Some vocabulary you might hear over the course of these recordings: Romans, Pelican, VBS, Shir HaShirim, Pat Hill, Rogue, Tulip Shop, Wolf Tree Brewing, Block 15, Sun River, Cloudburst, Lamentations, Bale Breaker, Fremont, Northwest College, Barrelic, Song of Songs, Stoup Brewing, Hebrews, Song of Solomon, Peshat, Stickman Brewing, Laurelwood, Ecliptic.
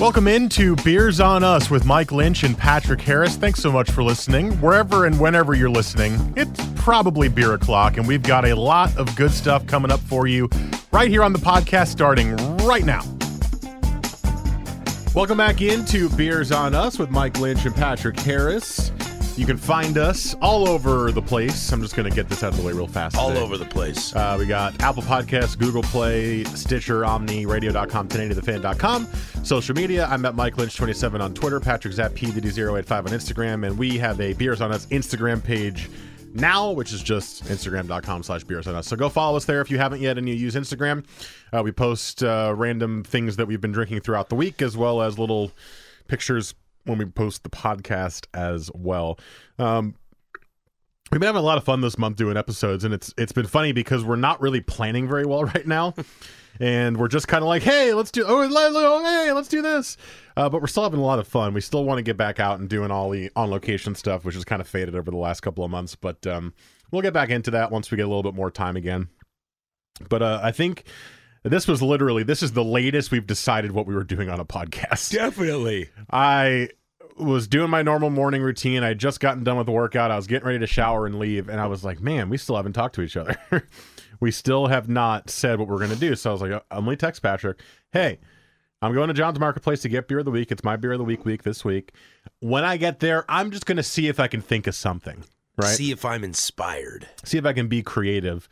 Welcome into Beers on Us with Mike Lynch and Patrick Harris. Thanks so much for listening. Wherever and whenever you're listening, it's probably beer o'clock, and we've got a lot of good stuff coming up for you right here on the podcast starting right now. Welcome back into Beers on Us with Mike Lynch and Patrick Harris. You can find us all over the place. I'm just going to get this out of the way real fast. All over the place. We got Apple Podcasts, Google Play, Stitcher, Omni, Radio.com, 1080thefan.com. Social media, I'm at Mike Lynch 27 on Twitter. Patrick's at PDD085 on Instagram. And we have a Beers on Us Instagram page now, which is just Instagram.com/beerson. So go follow us there if you haven't yet and you use Instagram. We post random things that we've been drinking throughout the week, as well as little pictures when we post the podcast as well. We've been having a lot of fun this month doing episodes, and it's been funny because we're not really planning very well right now, and we're just kind of like, hey, let's do this. But we're still having a lot of fun. We still want to get back out and doing all the on location stuff, which has kind of faded over the last couple of months. But we'll get back into that once we get a little bit more time again. But I think this is the latest we've decided what we were doing on a podcast. Definitely. I was doing my normal morning routine. I had just gotten done with the workout. I was getting ready to shower and leave. And I was like, man, we still haven't talked to each other. We still have not said what we're going to do. So I was like, I'm going to text Patrick. Hey, I'm going to John's Marketplace to get beer of the week. It's my beer of the week this week. When I get there, I'm just going to see if I can think of something. Right? See if I'm inspired. See if I can be creative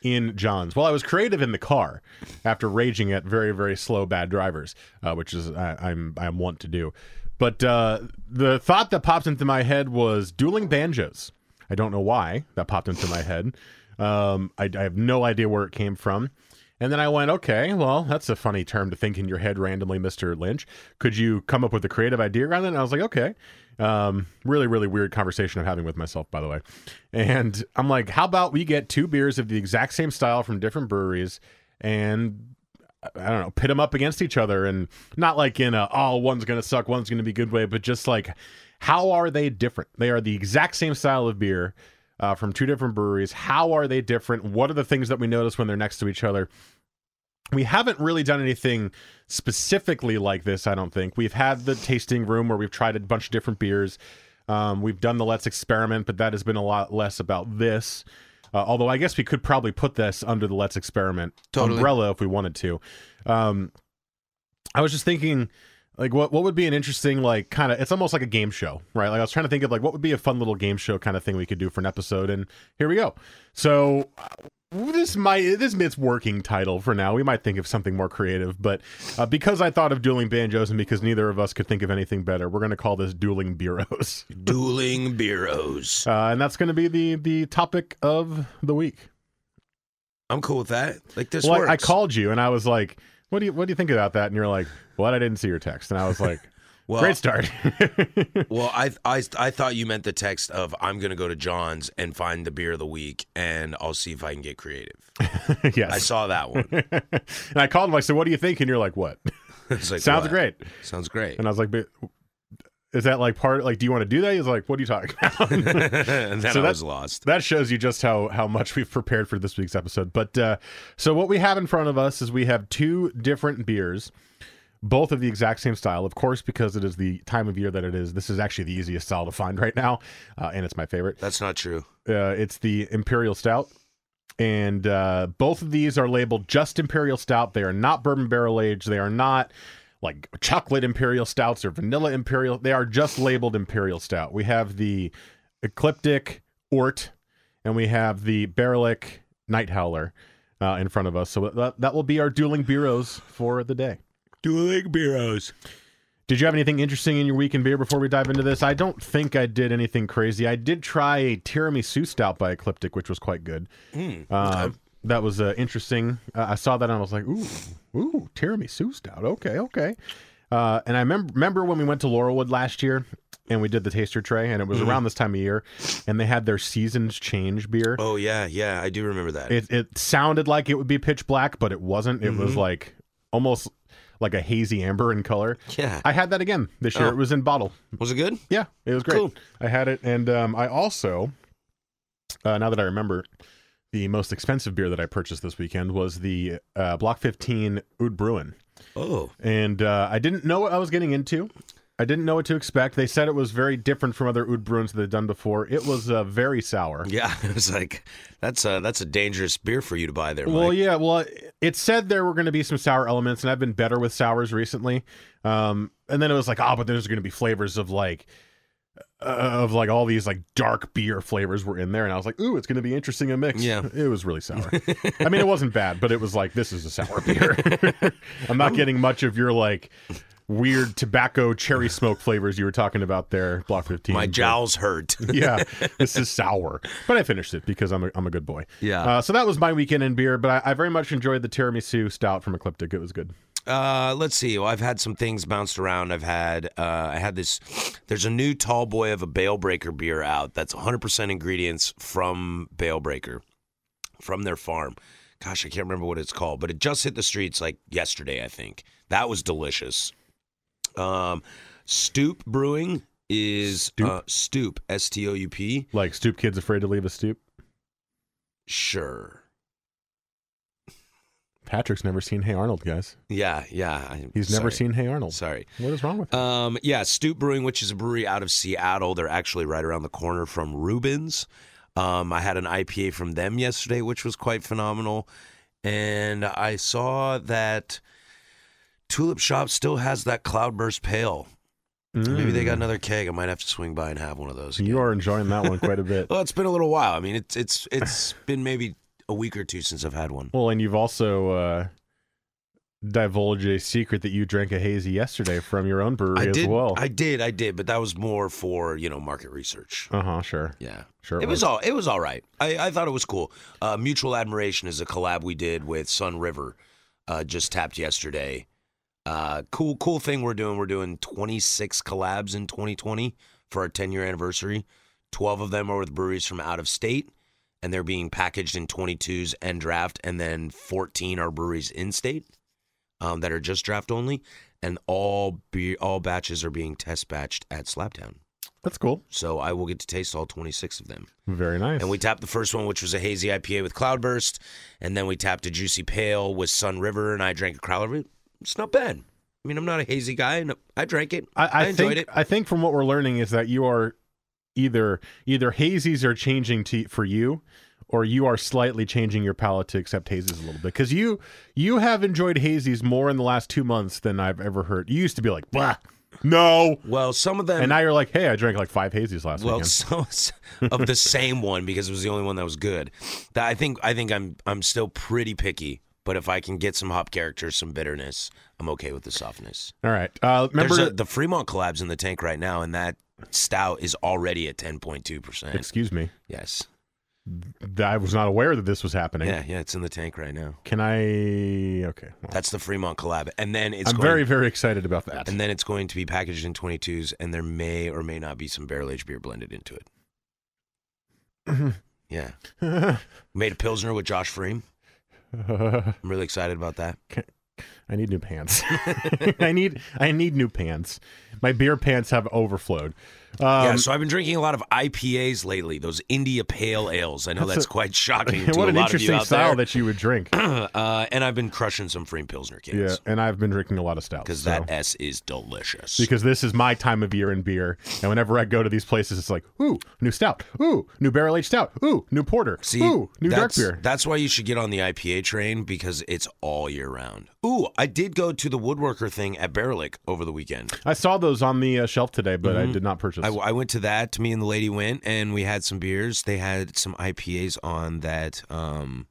in John's. Well, I was creative in the car after raging at very, very slow, bad drivers, which is I'm wont to do. But the thought that popped into my head was dueling banjos. I don't know why that popped into my head. I have no idea where it came from. And then I went, okay, well, that's a funny term to think in your head randomly, Mr. Lynch. Could you come up with a creative idea around it? And I was like, okay. Really, really weird conversation I'm having with myself, by the way. And I'm like, how about we get 2 beers of the exact same style from different breweries and, I don't know, pit them up against each other? And not like in a, oh, one's going to suck, one's going to be good way, but just like, how are they different? They are the exact same style of beer. From 2 different breweries. How are they different? What are the things that we notice when they're next to each other? We haven't really done anything specifically like this, I don't think. We've had the tasting room where we've tried a bunch of different beers. We've done the Let's Experiment, but that has been a lot less about this. Although I guess we could probably put this under the Let's Experiment umbrella if we wanted to. I was just thinking, like, what would be an interesting, like, kind of, it's almost like a game show, right? Like, I was trying to think of, like, what would be a fun little game show kind of thing we could do for an episode, and here we go. So, this is working title for now. We might think of something more creative, but because I thought of dueling banjos and because neither of us could think of anything better, we're going to call this Dueling Bureaus. Dueling Bureaus. And that's going to be the topic of the week. I'm cool with that. Like, this works. I called you, and I was like, What do you think about that? And you're like, what? I didn't see your text. And I was like, well, great start. Well, I thought you meant the text of, I'm going to go to John's and find the beer of the week, and I'll see if I can get creative. Yes. I saw that one. And I called him. I said, what do you think? And you're like, what? Like, sounds what? Great. Sounds great. And I was like, is that like part? Like, do you want to do that? He's like, what are you talking about? And then so I was lost. That shows you just how much we've prepared for this week's episode. But so what we have in front of us is we have 2 different beers, both of the exact same style, of course, because it is the time of year that it is. This is actually the easiest style to find right now, and it's my favorite. That's not true. It's the Imperial Stout, and both of these are labeled just Imperial Stout. They are not bourbon barrel aged. They are not like chocolate imperial stouts or vanilla imperial. They are just labeled imperial stout. We have the Ecliptic Ort, and we have the Barrelic Night Howler in front of us. So that will be our Dueling Bureaus for the day. Dueling Bureaus. Did you have anything interesting in your week in beer before we dive into this? I don't think I did anything crazy. I did try a tiramisu stout by Ecliptic, which was quite good. That was interesting. I saw that and I was like, ooh, tiramisu stout. Okay. And I remember when we went to Laurelwood last year and we did the taster tray, and it was around this time of year, and they had their Seasons Change beer. Oh, yeah, yeah, I do remember that. It sounded like it would be pitch black, but it wasn't. It was like almost like a hazy amber in color. Yeah. I had that again this year. It was in bottle. Was it good? Yeah, it was great. Cool. I had it, and I also, now that I remember, the most expensive beer that I purchased this weekend was the Block 15 Oud Bruin. Oh. And I didn't know what I was getting into. I didn't know what to expect. They said it was very different from other Oud Bruins that they've done before. It was very sour. Yeah, it was like, that's a dangerous beer for you to buy there, Mike. Well, yeah, well, it said there were going to be some sour elements, and I've been better with sours recently. And then it was like, but there's going to be flavors of all these like dark beer flavors were in there, and I was like, ooh, it's going to be interesting a mix. Yeah, it was really sour. I mean, it wasn't bad, but it was like, this is a sour beer. I'm not getting much of your like weird tobacco cherry smoke flavors you were talking about there, Block 15. My jowls hurt. Yeah, this is sour. But I finished it because I'm a good boy. Yeah. So that was my weekend in beer, but I very much enjoyed the tiramisu stout from Ecliptic. It was good. Let's see. Well, I've had some things bounced around. I've had I had this. There's a new tall boy of a Bale Breaker beer out that's 100% ingredients from Bale Breaker, from their farm. Gosh, I can't remember what it's called, but it just hit the streets like yesterday, I think. That was delicious. Stoup Brewing is Stoup, S-T-O-U-P. Like Stoup Kids Afraid to Leave a Stoop? Sure. Patrick's never seen Hey Arnold, guys. Yeah, yeah. He's never seen Hey Arnold. Sorry. What is wrong with him? Yeah, Stoup Brewing, which is a brewery out of Seattle. They're actually right around the corner from Rubens. I had an IPA from them yesterday, which was quite phenomenal. And I saw that Tulip Shop still has that Cloudburst Pale. Maybe they got another keg. I might have to swing by and have one of those again. You are enjoying that one quite a bit. Well, it's been a little while. I mean, it's been maybe a week or two since I've had one. Well, and you've also divulged a secret that you drank a hazy yesterday from your own brewery as well. I did, but that was more for, market research. Uh-huh, sure. Yeah. Sure. It was all right. I thought it was cool. Mutual Admiration is a collab we did with Sun River, just tapped yesterday. Cool thing we're doing. We're doing 26 collabs in 2020 for our 10-year anniversary. 12 of them are with breweries from out of state, and they're being packaged in 22s and draft, and then 14 are breweries in state that are just draft only, and all batches are being test batched at Slaptown. That's cool. So I will get to taste all 26 of them. Very nice. And we tapped the first one, which was a hazy IPA with Cloudburst, and then we tapped a juicy pale with Sun River, and I drank a Crowler. It's not bad. I mean, I'm not a hazy guy, and I drank it. I enjoyed it. I think from what we're learning is that you are either hazies are changing for you, or you are slightly changing your palate to accept hazies a little bit. Because you have enjoyed hazies more in the last 2 months than I've ever heard. You used to be like, blah, no. Well, some of them. And now you're like, hey, I drank like 5 hazies last weekend. Well, so of the same one, because it was the only one that was good. That I think I'm still pretty picky. But if I can get some hop character, some bitterness, I'm okay with the softness. All right. Remember the Fremont collab's in the tank right now, and that stout is already at 10.2%. Excuse me. Yes. I was not aware that this was happening. Yeah, it's in the tank right now. Can I? Okay. Well, that's the Fremont collab, and then I'm very, very excited about that. And then it's going to be packaged in 22s, and there may or may not be some barrel-aged beer blended into it. Yeah. Made a Pilsner with Josh Freem. I'm really excited about that. I need new pants. I need new pants. My beer pants have overflowed. So I've been drinking a lot of IPAs lately, those India Pale Ales. I know that's quite shocking to a lot of you out there. What an interesting style that you would drink. And I've been crushing some Freem Pilsner cans. Yeah, and I've been drinking a lot of stouts. Because that S is delicious. Because this is my time of year in beer, and whenever I go to these places, it's like, ooh, new stout, ooh, new barrel-aged stout, ooh, new porter, ooh, new dark beer. That's why you should get on the IPA train, because it's all year round. Ooh, I did go to the woodworker thing at Barrelic over the weekend. I saw those on the shelf today, but I did not purchase. I went to that. Me and the lady went, and we had some beers. They had some IPAs on that were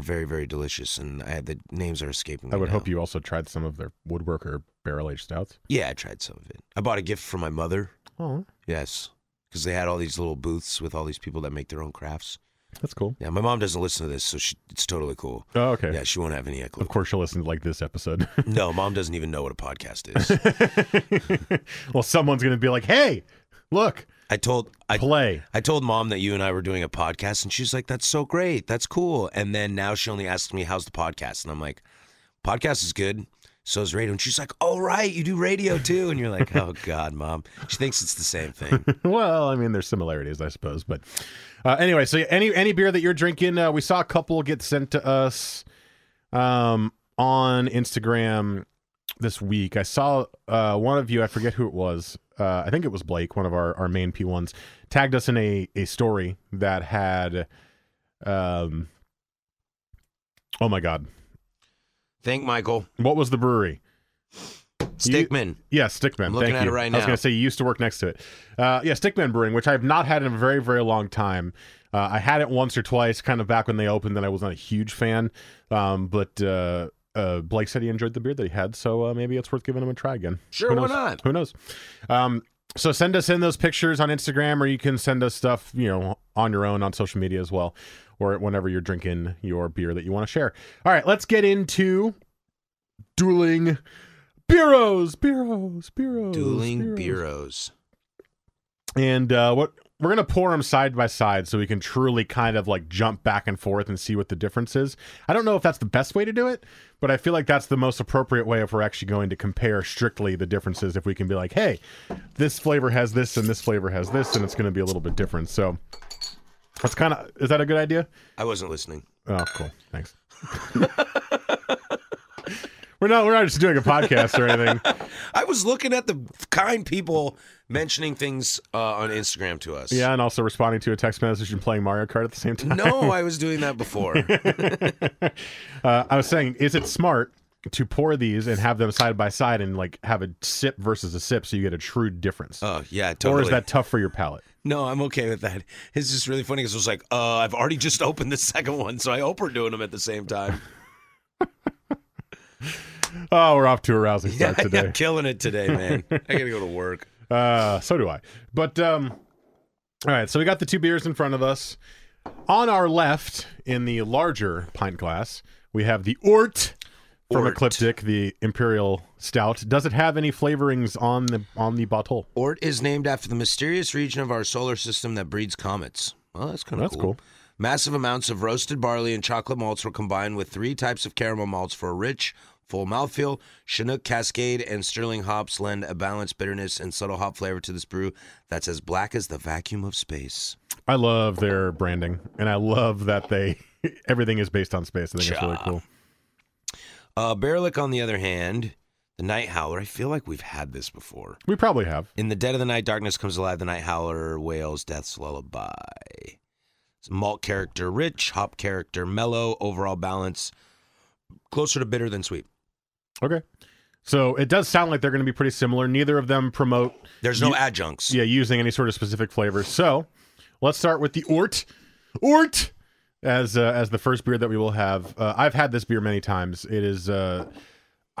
very, very delicious, and the names are escaping me. I would hope you also tried some of their woodworker barrel-aged stouts. Yeah, I tried some of it. I bought a gift for my mother. Oh. Yes, because they had all these little booths with all these people that make their own crafts. That's cool. Yeah, my mom doesn't listen to this, so it's totally cool. Oh, okay. Yeah, she won't have any echo. Of course, she'll listen to like this episode. No, mom doesn't even know what a podcast is. Well, someone's going to be like, hey, look. I told mom that you and I were doing a podcast, and she's like, that's so great. That's cool. And then now she only asks me, how's the podcast? And I'm like, podcast is good. So is radio. And she's like, oh, right, you do radio too. And you're like, oh, God, Mom. She thinks it's the same thing. Well, I mean, there's similarities, I suppose. But anyway, so any beer that you're drinking, we saw a couple get sent to us on Instagram this week. I saw one of you, I forget who it was. I think it was Blake, one of our main P1s, tagged us in a story that had, oh, my God. Thank Michael. What was the brewery? Stickman. Yeah, Stickman. I'm looking at it right now. I was going to say you used to work next to it. Yeah, Stickman Brewing, which I have not had in a very, very long time. I had it once or twice, kind of back when they opened, and I was not a huge fan. But Blake said he enjoyed the beer that he had, so maybe it's worth giving him a try again. Sure, why not? Who knows? So send us in those pictures on Instagram, or you can send us stuff, on your own on social media as well, or whenever you're drinking your beer that you want to share. All right, let's get into dueling bureaus. Dueling bureaus. And what we're going to pour them side by side so we can truly kind of like jump back and forth and see what the difference is. I don't know if that's the best way to do it, but I feel like that's the most appropriate way if we're actually going to compare strictly the differences, if we can be like, hey, this flavor has this and this flavor has this, and it's going to be a little bit different. So... that's kind of, is that a good idea? I wasn't listening. Oh, cool. Thanks. We're not just doing a podcast or anything. I was looking at the kind people mentioning things on Instagram to us. Yeah, and also responding to a text message and playing Mario Kart at the same time. No, I was doing that before. I was saying, is it smart to pour these and have them side by side and like have a sip versus a sip so you get a true difference? Oh, yeah, totally. Or is that tough for your palate? No, I'm okay with that. It's just really funny because it was like, I've already just opened the second one, so I hope we're doing them at the same time. Oh, we're off to a rousing start today. I'm killing it today, man. I got to go to work. So do I. But, all right, so we got the two beers in front of us. On our left, in the larger pint glass, we have the Ort from Ecliptic, the Imperial Stout. Does it have any flavorings on the bottle? Ort is named after the mysterious region of our solar system that breeds comets. Well, that's kind of cool. Massive amounts of roasted barley and chocolate malts were combined with three types of caramel malts for a rich, full mouthfeel. Chinook, Cascade, and Sterling hops lend a balanced bitterness and subtle hop flavor to this brew that's as black as the vacuum of space. I love their branding, and I love that everything is based on space. I think it's really cool. Barrelic, on the other hand, the Night Howler, I feel like we've had this before. We probably have. In the dead of the night, darkness comes alive. The Night Howler wails death's lullaby. It's malt character rich, hop character mellow, overall balance closer to bitter than sweet. Okay. So it does sound like they're going to be pretty similar. Neither of them promote... there's no adjuncts. Yeah, using any sort of specific flavor. So let's start with the Ort. Ort! As the first beer that we will have. I've had this beer many times. It is, I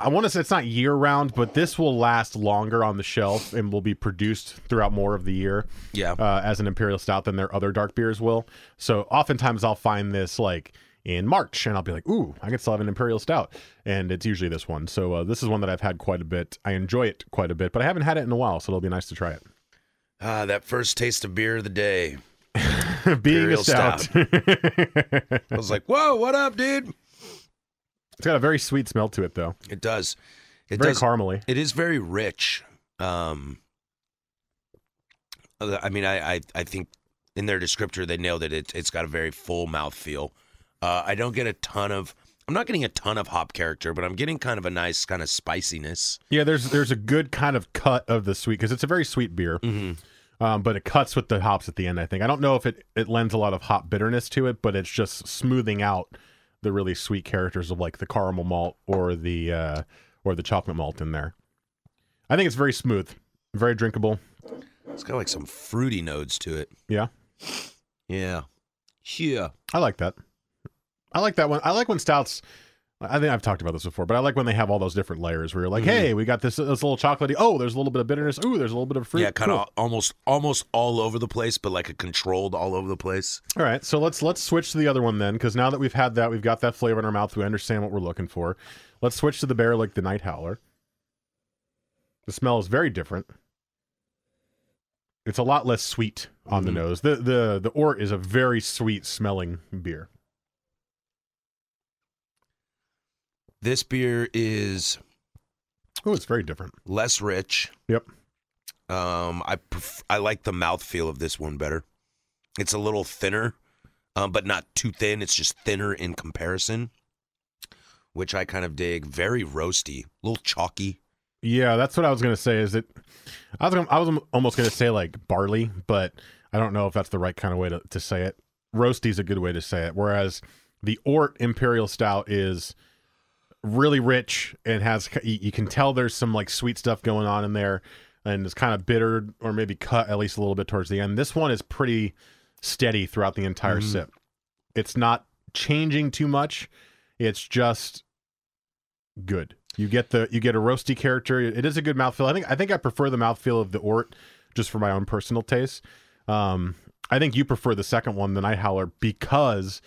want to say it's not year-round, but this will last longer on the shelf and will be produced throughout more of the year as an Imperial Stout than their other dark beers will. So oftentimes I'll find this like in March, and I'll be like, ooh, I can still have an Imperial Stout. And it's usually this one. So this is one that I've had quite a bit. I enjoy it quite a bit, but I haven't had it in a while, so it'll be nice to try it. That first taste of beer of the day. Being a stout. I was like, whoa, what up, dude? It's got a very sweet smell to it, though. It does. It's very caramely. It is very rich. I mean, I think in their descriptor, they nailed it. It's got a very full mouthfeel. I'm not getting a ton of hop character, but I'm getting kind of a nice kind of spiciness. Yeah, there's a good kind of cut of the sweet, because it's a very sweet beer. Mm-hmm. But it cuts with the hops at the end, I think. I don't know if it lends a lot of hop bitterness to it, but it's just smoothing out the really sweet characters of like the caramel malt or the chocolate malt in there. I think it's very smooth, very drinkable. It's got like some fruity notes to it. Yeah. Yeah. I like that. I like that one. I like when stouts I think I've talked about this before, but I like when they have all those different layers where you're like, hey, we got this little chocolatey. Oh, there's a little bit of bitterness. Ooh, there's a little bit of fruit. Yeah, kind of almost all over the place, but like a controlled all over the place. All right, so let's switch to the other one then, because now that we've had that, we've got that flavor in our mouth. We understand what we're looking for. Let's switch to the Barrelic, the Night Howler. The smell is very different. It's a lot less sweet on the nose. The Ort is a very sweet smelling beer. This beer is... Oh, it's very different. Less rich. Yep. I like the mouthfeel of this one better. It's a little thinner, but not too thin. It's just thinner in comparison, which I kind of dig. Very roasty. A little chalky. Yeah, that's what I was going to say. Is it? I was almost going to say like barley, but I don't know if that's the right kind of way to say it. Roasty is a good way to say it, whereas the Ort Imperial Stout is... really rich and has, you can tell there's some like sweet stuff going on in there, and it's kind of bitter or maybe cut at least a little bit towards the end. This one is pretty steady throughout the entire sip. It's not changing too much. It's just good. You get a roasty character. It is a good mouthfeel. I think I prefer the mouthfeel of the Ort just for my own personal taste. I think you prefer the second one, the Night Howler, because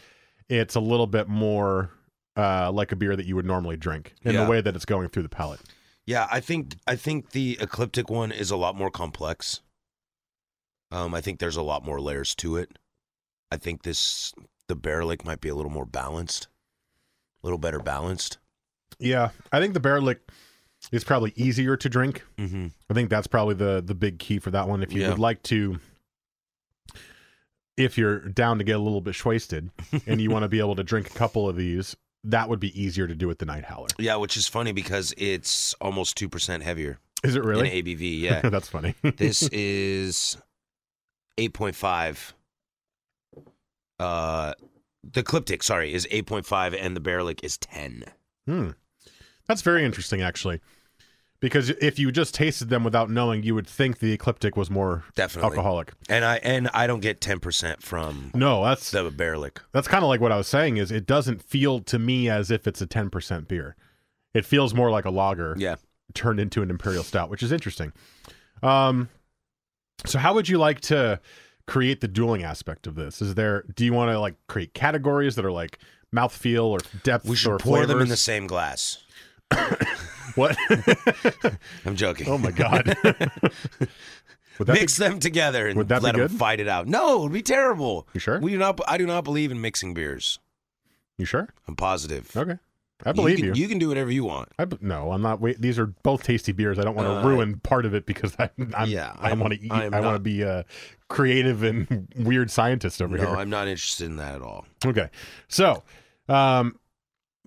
it's a little bit more like a beer that you would normally drink in the way that it's going through the palate. Yeah, I think the Ecliptic one is a lot more complex. I think there's a lot more layers to it. I think the Barrelic might be a little more balanced, a little better balanced. Yeah, I think the Barrelic is probably easier to drink. I think that's probably the big key for that one. If you would like to... if you're down to get a little bit shwasted and you want to be able to drink a couple of these, that would be easier to do with the Night Howler. Yeah, which is funny because it's almost 2% heavier. Is it really? In ABV, yeah. That's funny. This is 8.5. The Ecliptic, sorry, is 8.5 and the Barrelic is 10. That's very interesting, actually. Because if you just tasted them without knowing, you would think the Ecliptic was more alcoholic. And I don't get 10% from the Barrelic. That's kind of like what I was saying, is it doesn't feel to me as if it's a 10% beer. It feels more like a lager turned into an Imperial Stout, which is interesting. So how would you like to create the dueling aspect of this? Do you want to like create categories that are like mouthfeel or depth or flavors? We should pour them in the same glass. What? I'm joking. Oh my God. Mix them together and let them fight it out. No, it would be terrible. You sure? I do not believe in mixing beers. You sure? I'm positive. Okay. I believe you. You can do whatever you want. No, I'm not. These are both tasty beers. I don't want to ruin part of it because I want to eat. I want to be a creative and weird scientist over here. No, I'm not interested in that at all. Okay. So,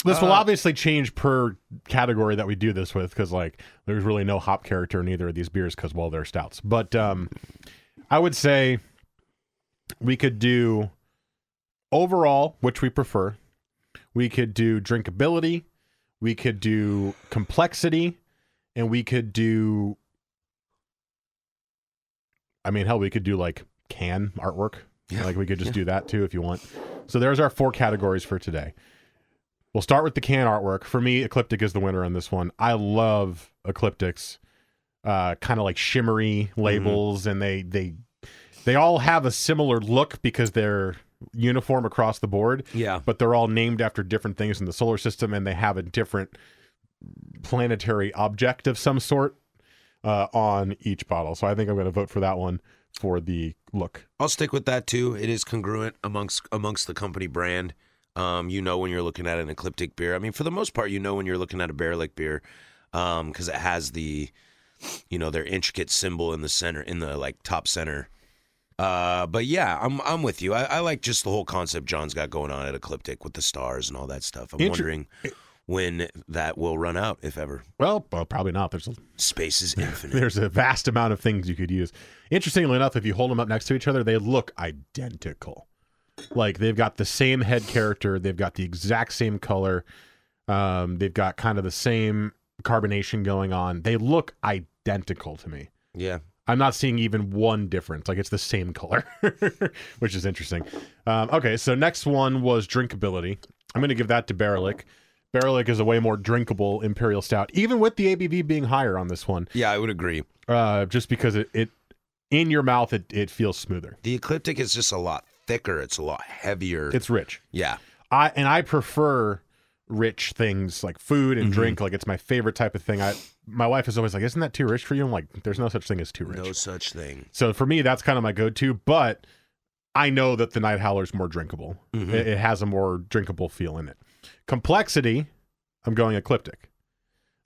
this will obviously change per category that we do this with, because like there's really no hop character in either of these beers because, well, they're stouts. But I would say we could do overall, which we prefer. We could do drinkability. We could do complexity. And we could do... I mean, hell, we could do like can artwork. Yeah. Like we could just do that too if you want. So there's our four categories for today. We'll start with the can artwork. For me, Ecliptic is the winner on this one. I love Ecliptic's kind of like shimmery labels, and they all have a similar look because they're uniform across the board. Yeah, but they're all named after different things in the solar system, and they have a different planetary object of some sort on each bottle. So I think I'm going to vote for that one for the look. I'll stick with that too. It is congruent amongst the company brand. You know when you're looking at an Ecliptic beer. I mean, for the most part, you know when you're looking at a Barrelic beer, because it has the, you know, their intricate symbol in the center, in the like top center. But yeah, I'm with you. I like just the whole concept John's got going on at Ecliptic with the stars and all that stuff. I'm wondering when that will run out, if ever. Well, probably not. Space is infinite. There's a vast amount of things you could use. Interestingly enough, if you hold them up next to each other, they look identical. Like, they've got the same head character, they've got the exact same color, they've got kind of the same carbonation going on. They look identical to me. Yeah. I'm not seeing even one difference. Like, it's the same color, which is interesting. Okay, so next one was drinkability. I'm going to give that to Barrelic Barrelic is a way more drinkable imperial stout, even with the ABV being higher on this one. Yeah, I would agree. Just because it in your mouth, it feels smoother. The Ecliptic is just a lot thicker. It's a lot heavier. It's rich. Yeah. I prefer rich things like food and drink. Like, it's my favorite type of thing. My wife is always like, isn't that too rich for you? I'm like, there's no such thing as too rich. No such thing. So for me, that's kind of my go-to, but I know that the Night Howler is more drinkable. It has a more drinkable feel in it. Complexity, I'm going Ecliptic.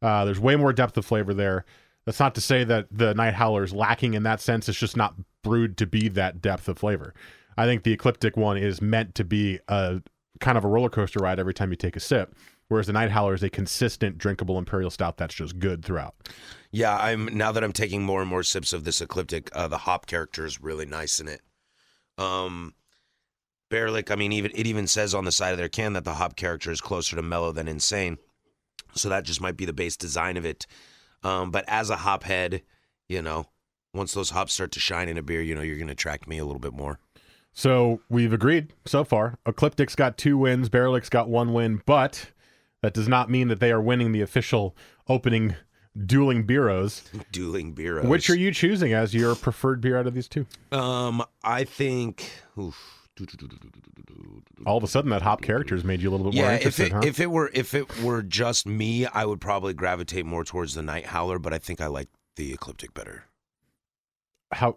There's way more depth of flavor there. That's not to say that the Night Howler is lacking in that sense. It's just not brewed to be that depth of flavor. I think the Ecliptic one is meant to be a kind of a roller coaster ride every time you take a sip, whereas the Night Howler is a consistent drinkable imperial stout that's just good throughout. Yeah, now that I'm taking more and more sips of this Ecliptic, the hop character is really nice in it. Barrelic, I mean, it even says on the side of their can that the hop character is closer to mellow than insane, so that just might be the base design of it. But as a hop head, you know, once those hops start to shine in a beer, you know, you're going to attract me a little bit more. So we've agreed so far. Ecliptic's got 2 wins. Barrelic's got 1 win, but that does not mean that they are winning the official opening dueling bureaus. Dueling bureaus. Which are you choosing as your preferred beer out of these two? I think... All of a sudden, that hop character has made you a little bit more interested, if it were just me, I would probably gravitate more towards the Night Howler, but I think I like the Ecliptic better.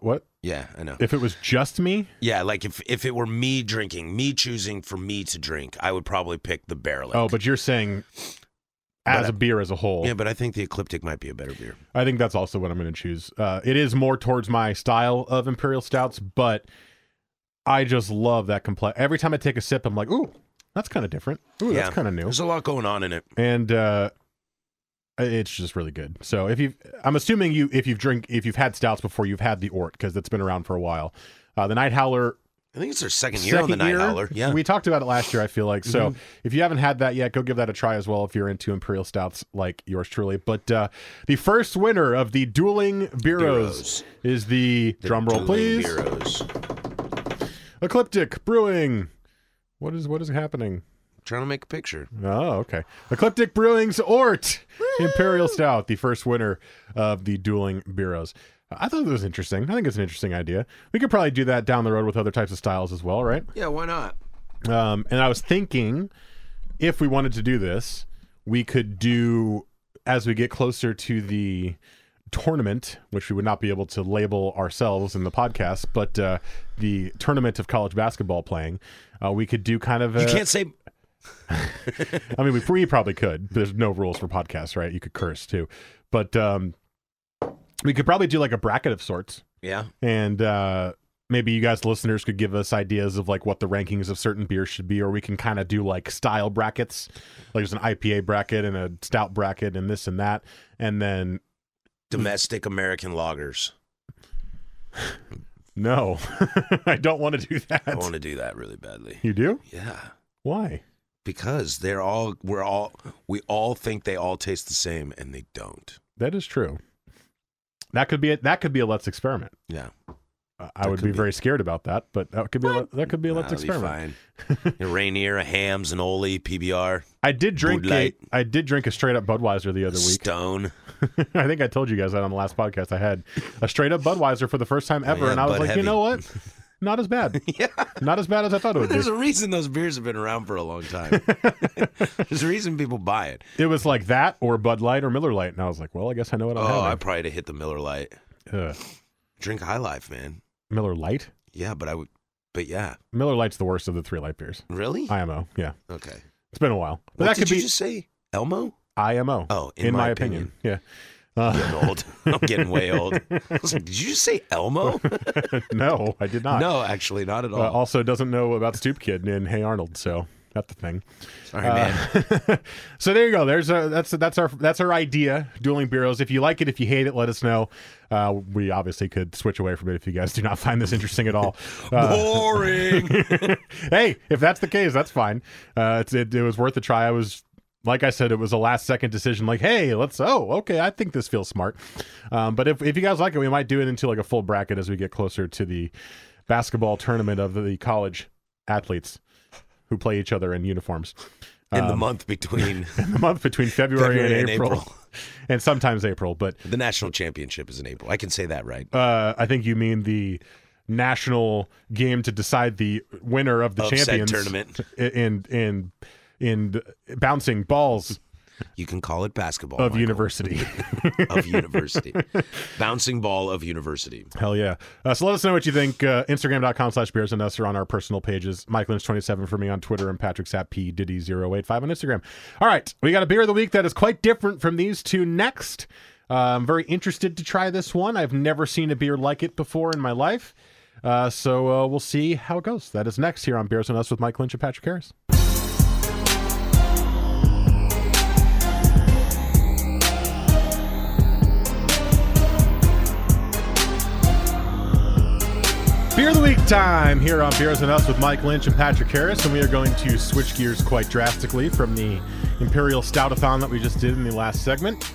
What? Yeah, I know. If it was just me? Yeah, like if it were me drinking, me choosing for me to drink, I would probably pick the Barrelic. Oh, but you're saying as a beer as a whole. Yeah, but I think the Ecliptic might be a better beer. I think that's also what I'm going to choose. It is more towards my style of imperial stouts, but... I just love that complex. Every time I take a sip, I'm like, ooh, that's kind of different. Ooh, yeah, that's kind of new. There's a lot going on in it. And it's just really good. So I'm assuming if you've had stouts before, you've had the Ort, because it's been around for a while. The Night Howler, I think it's their second year on the Night Howler. Yeah. We talked about it last year, I feel like. So if you haven't had that yet, go give that a try as well if you're into imperial stouts like yours truly. But the first winner of the Dueling Bureaus is the drum roll, please. Bureaus. Ecliptic Brewing. What is happening? I'm trying to make a picture. Oh, okay. Ecliptic Brewing's Ort Imperial Stout, the first winner of the Dueling Bureaus. I thought it was interesting. I think it's an interesting idea. We could probably do that down the road with other types of styles as well, right? Yeah, why not? And I was thinking, if we wanted to do this, we could do, as we get closer to the tournament, which we would not be able to label ourselves in the podcast, but the tournament of college basketball playing, we could do kind of a... You can't say... I mean, we probably could. There's no rules for podcasts, right? You could curse too. But we could probably do like a bracket of sorts. Yeah. And maybe you guys, listeners, could give us ideas of like what the rankings of certain beers should be, or we can kind of do like style brackets. Like there's an IPA bracket and a stout bracket and this and that. And then... Domestic American lagers. No, I don't want to do that. I want to do that really badly. You do? Yeah. Why? Because we all think they all taste the same, and they don't. That is true. That could be a let's experiment. Yeah. I would be very scared about that, but that could be a let's experiment. Fine. A Rainier, a Hams, an Ole, PBR. I did drink a straight up Budweiser the other week. Stone. I think I told you guys that on the last podcast. I had a straight up Budweiser for the first time ever, and I was like, heavy. You know what? Not as bad. Yeah. Not as bad as I thought it would be. There's a reason those beers have been around for a long time. There's a reason people buy it. It was like that or Bud Light or Miller Lite, and I was like, well, I guess I know what I'm having. Oh, I probably had to hit the Miller Lite. Ugh. Drink High Life, man. Miller Lite? Yeah, but yeah. Miller Lite's the worst of the 3 light beers. Really? IMO, yeah. Okay. It's been a while. But that could be... Did you just say Elmo? IMO. Oh, in my opinion. Yeah. I'm getting way old. I was like, did you just say Elmo? No, I did not. No, actually, not at all. Also doesn't know about Stoup Kid and Hey Arnold, so... That's the thing. Sorry, man. So there you go. That's our idea. Dueling Bureaus. If you like it, if you hate it, let us know. We obviously could switch away from it if you guys do not find this interesting at all. Boring. Hey, if that's the case, that's fine. It was worth a try. Like I said, it was a last-second decision. Like, hey, okay, I think this feels smart. But if you guys like it, we might do it into like a full bracket as we get closer to the basketball tournament of the college athletes who play each other in uniforms. in the month between February, and April. And sometimes April, but the national championship is in April. I can say that, right? I think you mean the national game to decide the winner of the champions tournament in bouncing balls. You can call it basketball of Michael. University of university, bouncing ball of university. Hell yeah! So let us know what you think. Instagram.com/beersandus or on our personal pages. MikeLynch27 for me on Twitter and PatrickSatPDiddy085 on Instagram. All right, we got a beer of the week that is quite different from these two. Next, I'm very interested to try this one. I've never seen a beer like it before in my life. So we'll see how it goes. That is next here on Beers and Us with Mike Lynch and Patrick Harris. Beer of the Week time here on Beers and Us with Mike Lynch and Patrick Harris, and we are going to switch gears quite drastically from the Imperial Stout-a-thon that we just did in the last segment.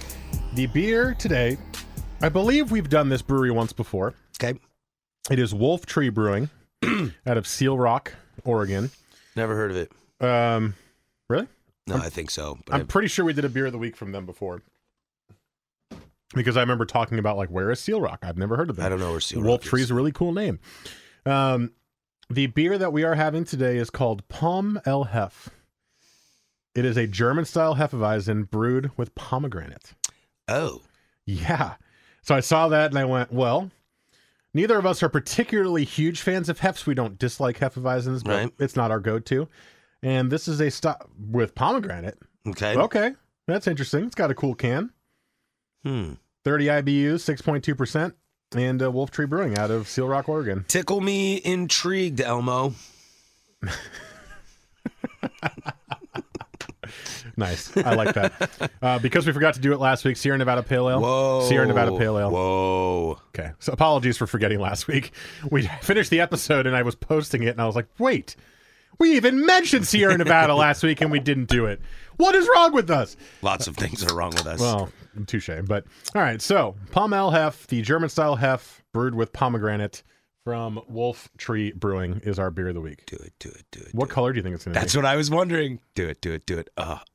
The beer today, I believe we've done this brewery once before. Okay. It is Wolf Tree Brewing out of Seal Rock, Oregon. Never heard of it. Really? No, I think so. But I'm pretty sure we did a Beer of the Week from them before. Because I remember talking about, like, where is Seal Rock? I've never heard of that. I don't know where Seal Rock is. Wolf Tree is a really cool name. The beer that we are having today is called Palm El Hef. It is a German-style Hefeweizen brewed with pomegranate. Oh. Yeah. So I saw that, and I went, well, neither of us are particularly huge fans of Hefs. We don't dislike Hefeweizens, but it's not our go-to. And this is a style with pomegranate. Okay. Okay. That's interesting. It's got a cool can. 30 IBU, 6.2%, and Wolf Tree Brewing out of Seal Rock, Oregon. Tickle me intrigued, Elmo. Nice. I like that. Because we forgot to do it last week, Sierra Nevada Pale Ale. Whoa. Sierra Nevada Pale Ale. Whoa. Okay. So apologies for forgetting last week. We finished the episode, and I was posting it, and I was like, wait, we even mentioned Sierra Nevada last week, and we didn't do it. What is wrong with us? Lots of things are wrong with us. Well, touche. But all right, so Palm El Hef, the German style Hef brewed with pomegranate from Wolf Tree Brewing, is our beer of the week. Do it, do it, do it. What color do you think it's going to be? That's what I was wondering. Do it, do it, do it. Got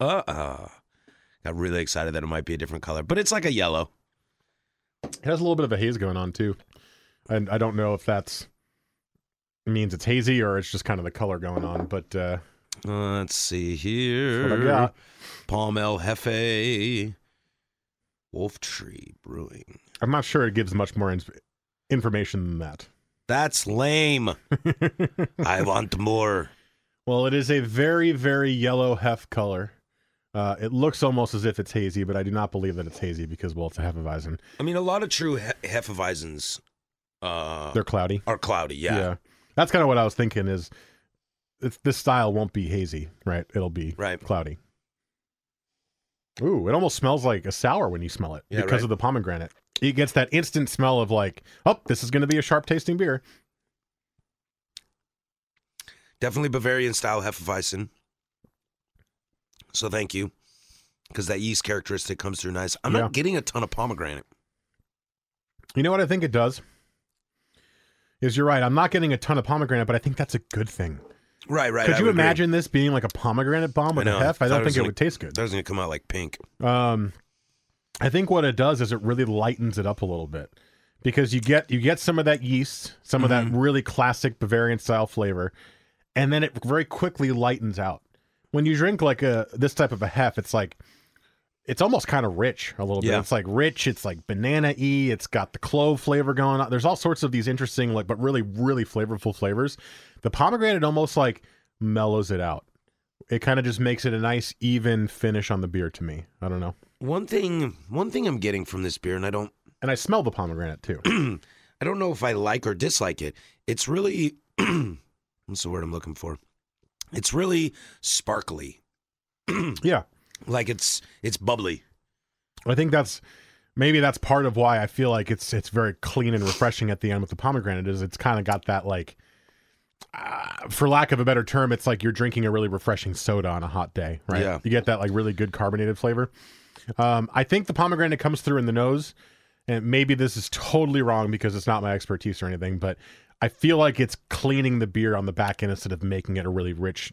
really excited that it might be a different color, but it's like a yellow. It has a little bit of a haze going on too, and I don't know if that's means it's hazy or it's just kind of the color going on, but let's see here. That's what I got. Palm El Hefe. Wolf Tree Brewing. I'm not sure it gives much more information than that. That's lame. I want more. Well, it is a very, very yellow hef color. It looks almost as if it's hazy, but I do not believe that it's hazy because, well, it's a Hefeweizen. I mean, a lot of true Hefeweizens they're cloudy. Are cloudy, yeah. Yeah. That's kind of what I was thinking is this style won't be hazy, right? It'll be cloudy. Ooh, it almost smells like a sour when you smell it because of the pomegranate. It gets that instant smell of like, oh, this is going to be a sharp-tasting beer. Definitely Bavarian-style Hefeweizen. So thank you, because that yeast characteristic comes through nice. I'm not getting a ton of pomegranate. You know what I think it does? Is you're right. I'm not getting a ton of pomegranate, but I think that's a good thing. Right. Could you imagine this being like a pomegranate bomb with a hef? I don't think it would taste good. That was going to come out like pink. I think what it does is it really lightens it up a little bit because you get some of that yeast, some of that really classic Bavarian style flavor, and then it very quickly lightens out. When you drink like this type of a hef, it's like it's almost kind of rich a little bit. It's like rich. It's like banana-y. It's got the clove flavor going on. There's all sorts of these interesting, like, but really, really flavorful flavors. The pomegranate almost like mellows it out. It kind of just makes it a nice, even finish on the beer to me. I don't know. One thing I'm getting from this beer, and I smell the pomegranate too. I don't know if I like or dislike it. It's really, what's the word I'm looking for? It's really sparkly. Yeah. Like it's bubbly. I think that's part of why I feel like it's very clean and refreshing at the end with the pomegranate is it's kind of got that like, for lack of a better term, it's like you're drinking a really refreshing soda on a hot day, right? Yeah. You get that like really good carbonated flavor. I think the pomegranate comes through in the nose, and maybe this is totally wrong because it's not my expertise or anything, but I feel like it's cleaning the beer on the back end instead of making it a really rich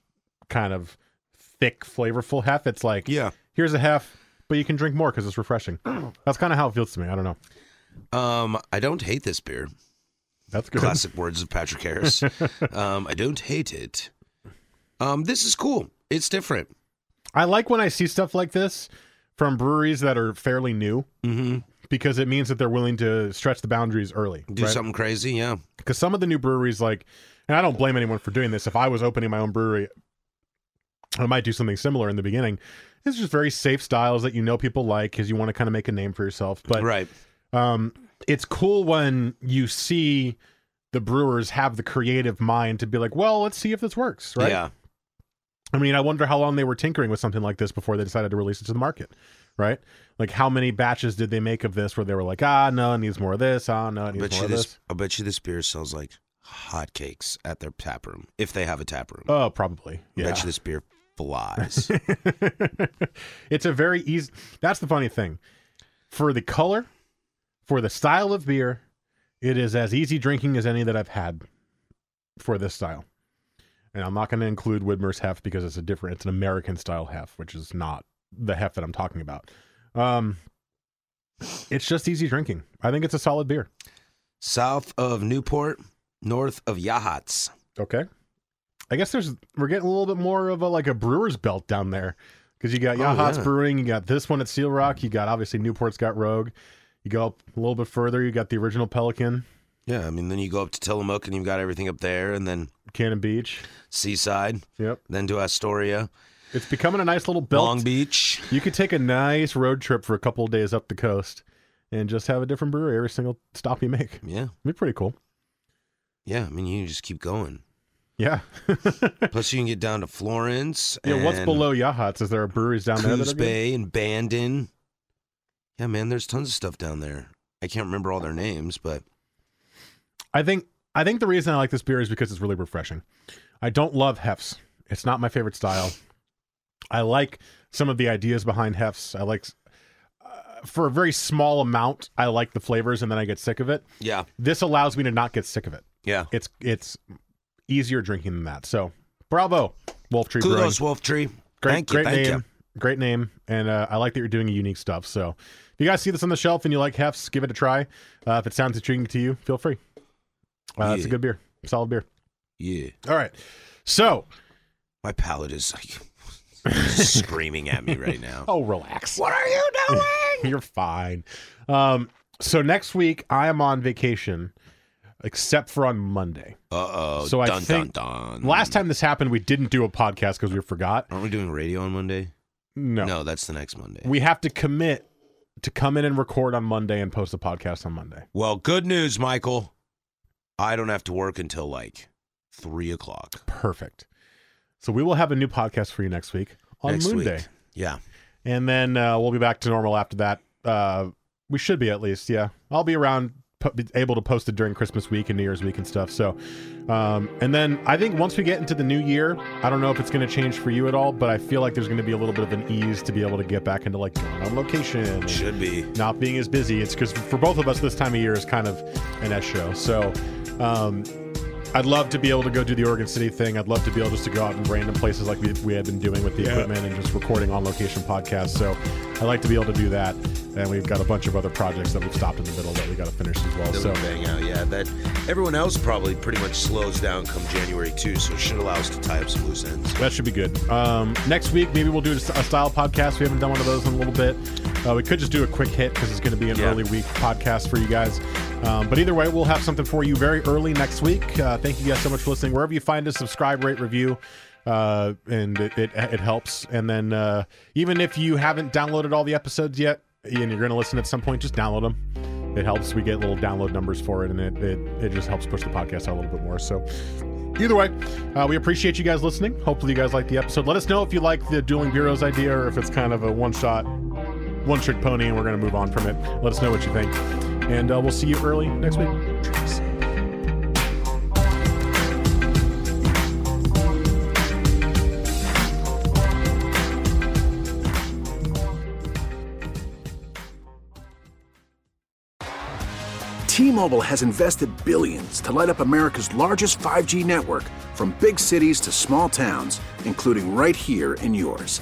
kind of thick, flavorful hef. It's like, yeah, here's a hef, but you can drink more because it's refreshing. That's kind of how it feels to me. I don't know. I don't hate this beer. That's good. Classic words of Patrick Harris. I don't hate it. This is cool. It's different. I like when I see stuff like this from breweries that are fairly new, mm-hmm, because it means that they're willing to stretch the boundaries early. Do something crazy, yeah. Because some of the new breweries, like, and I don't blame anyone for doing this. If I was opening my own brewery, I might do something similar in the beginning. It's just very safe styles that you know people like because you want to kind of make a name for yourself. But right. It's cool when you see the brewers have the creative mind to be like, well, let's see if this works, right? Yeah. I mean, I wonder how long they were tinkering with something like this before they decided to release it to the market, right? Like, how many batches did they make of this where they were like, ah, no, it needs more of this, ah, no, it needs more of this. I bet you this beer sells like hotcakes at their tap room, if they have a tap room. Oh, probably. Yeah. I bet you this beer flies. It's a very easy... That's the funny thing. For the color, for the style of beer, it is as easy drinking as any that I've had for this style. And I'm not going to include Widmer's hef because it's a different, it's an American style hef, which is not the hef that I'm talking about. It's just easy drinking. I think it's a solid beer. South of Newport, north of Yahats. Okay. I guess we're getting a little bit more of a brewer's belt down there because you got Yahats Brewing, you got this one at Seal Rock, you got obviously Newport's got Rogue. You go up a little bit further, you got the original Pelican. Yeah, I mean, then you go up to Tillamook, and you've got everything up there, and then... Cannon Beach. Seaside. Yep. Then to Astoria. It's becoming a nice little belt. Long Beach. You could take a nice road trip for a couple of days up the coast and just have a different brewery every single stop you make. Yeah. It'd be pretty cool. Yeah, I mean, you can just keep going. Yeah. Plus, you can get down to Florence. Yeah, and what's below Yahats? Is there breweries down there? Coos Bay and Bandon. Yeah, man, there's tons of stuff down there. I can't remember all their names, but... I think the reason I like this beer is because it's really refreshing. I don't love hefs. It's not my favorite style. I like some of the ideas behind hefs. I like, for a very small amount, I like the flavors, and then I get sick of it. Yeah. This allows me to not get sick of it. Yeah. It's easier drinking than that. So, bravo, Wolf Tree Brewing. Kudos, Wolf Tree. Great name. Great name, and I like that you're doing unique stuff. So, if you guys see this on the shelf and you like hefs, give it a try. If it sounds intriguing to you, feel free. Yeah. It's a good beer. Solid beer. Yeah. All right. So. My palate is like screaming at me right now. Oh, relax. What are you doing? You're fine. So next week, I am on vacation, except for on Monday. Uh-oh. So I think last time this happened, we didn't do a podcast because we forgot. Aren't we doing radio on Monday? No. No, that's the next Monday. We have to commit to come in and record on Monday and post a podcast on Monday. Well, good news, Michael. I don't have to work until like 3 o'clock. Perfect. So we will have a new podcast for you next week on Monday. Yeah. And then we'll be back to normal after that. We should be at least, yeah. I'll be around, able to post it during Christmas week and New Year's week and stuff. So, and then I think once we get into the new year, I don't know if it's going to change for you at all, but I feel like there's going to be a little bit of an ease to be able to get back into like on location. Should be. Not being as busy. It's because for both of us, this time of year is kind of an S show. So... I'd love to be able to go do the Oregon City thing. I'd love to be able just to go out in random places like we had been doing with the equipment and just recording on location podcasts. So I'd like to be able to do that. And we've got a bunch of other projects that we've stopped in the middle that we got to finish as well. That so bang out, yeah. That everyone else probably pretty much slows down come January too, so it should allow us to tie up some loose ends. That should be good. Next week maybe we'll do a style podcast. We haven't done one of those in a little bit. We could just do a quick hit because it's going to be an early week podcast for you guys. But either way, we'll have something for you very early next week. Thank you guys so much for listening. Wherever you find us, subscribe, rate, review, and it helps. And then even if you haven't downloaded all the episodes yet and you're going to listen at some point, just download them. It helps. We get little download numbers for it, and it just helps push the podcast out a little bit more. So either way, we appreciate you guys listening. Hopefully you guys like the episode. Let us know if you like the Dueling Bureaus idea or if it's kind of a one-trick pony and we're going to move on from it. Let us know what you think. And we'll see you early next week. T-Mobile has invested billions to light up America's largest 5G network, from big cities to small towns, including right here in yours.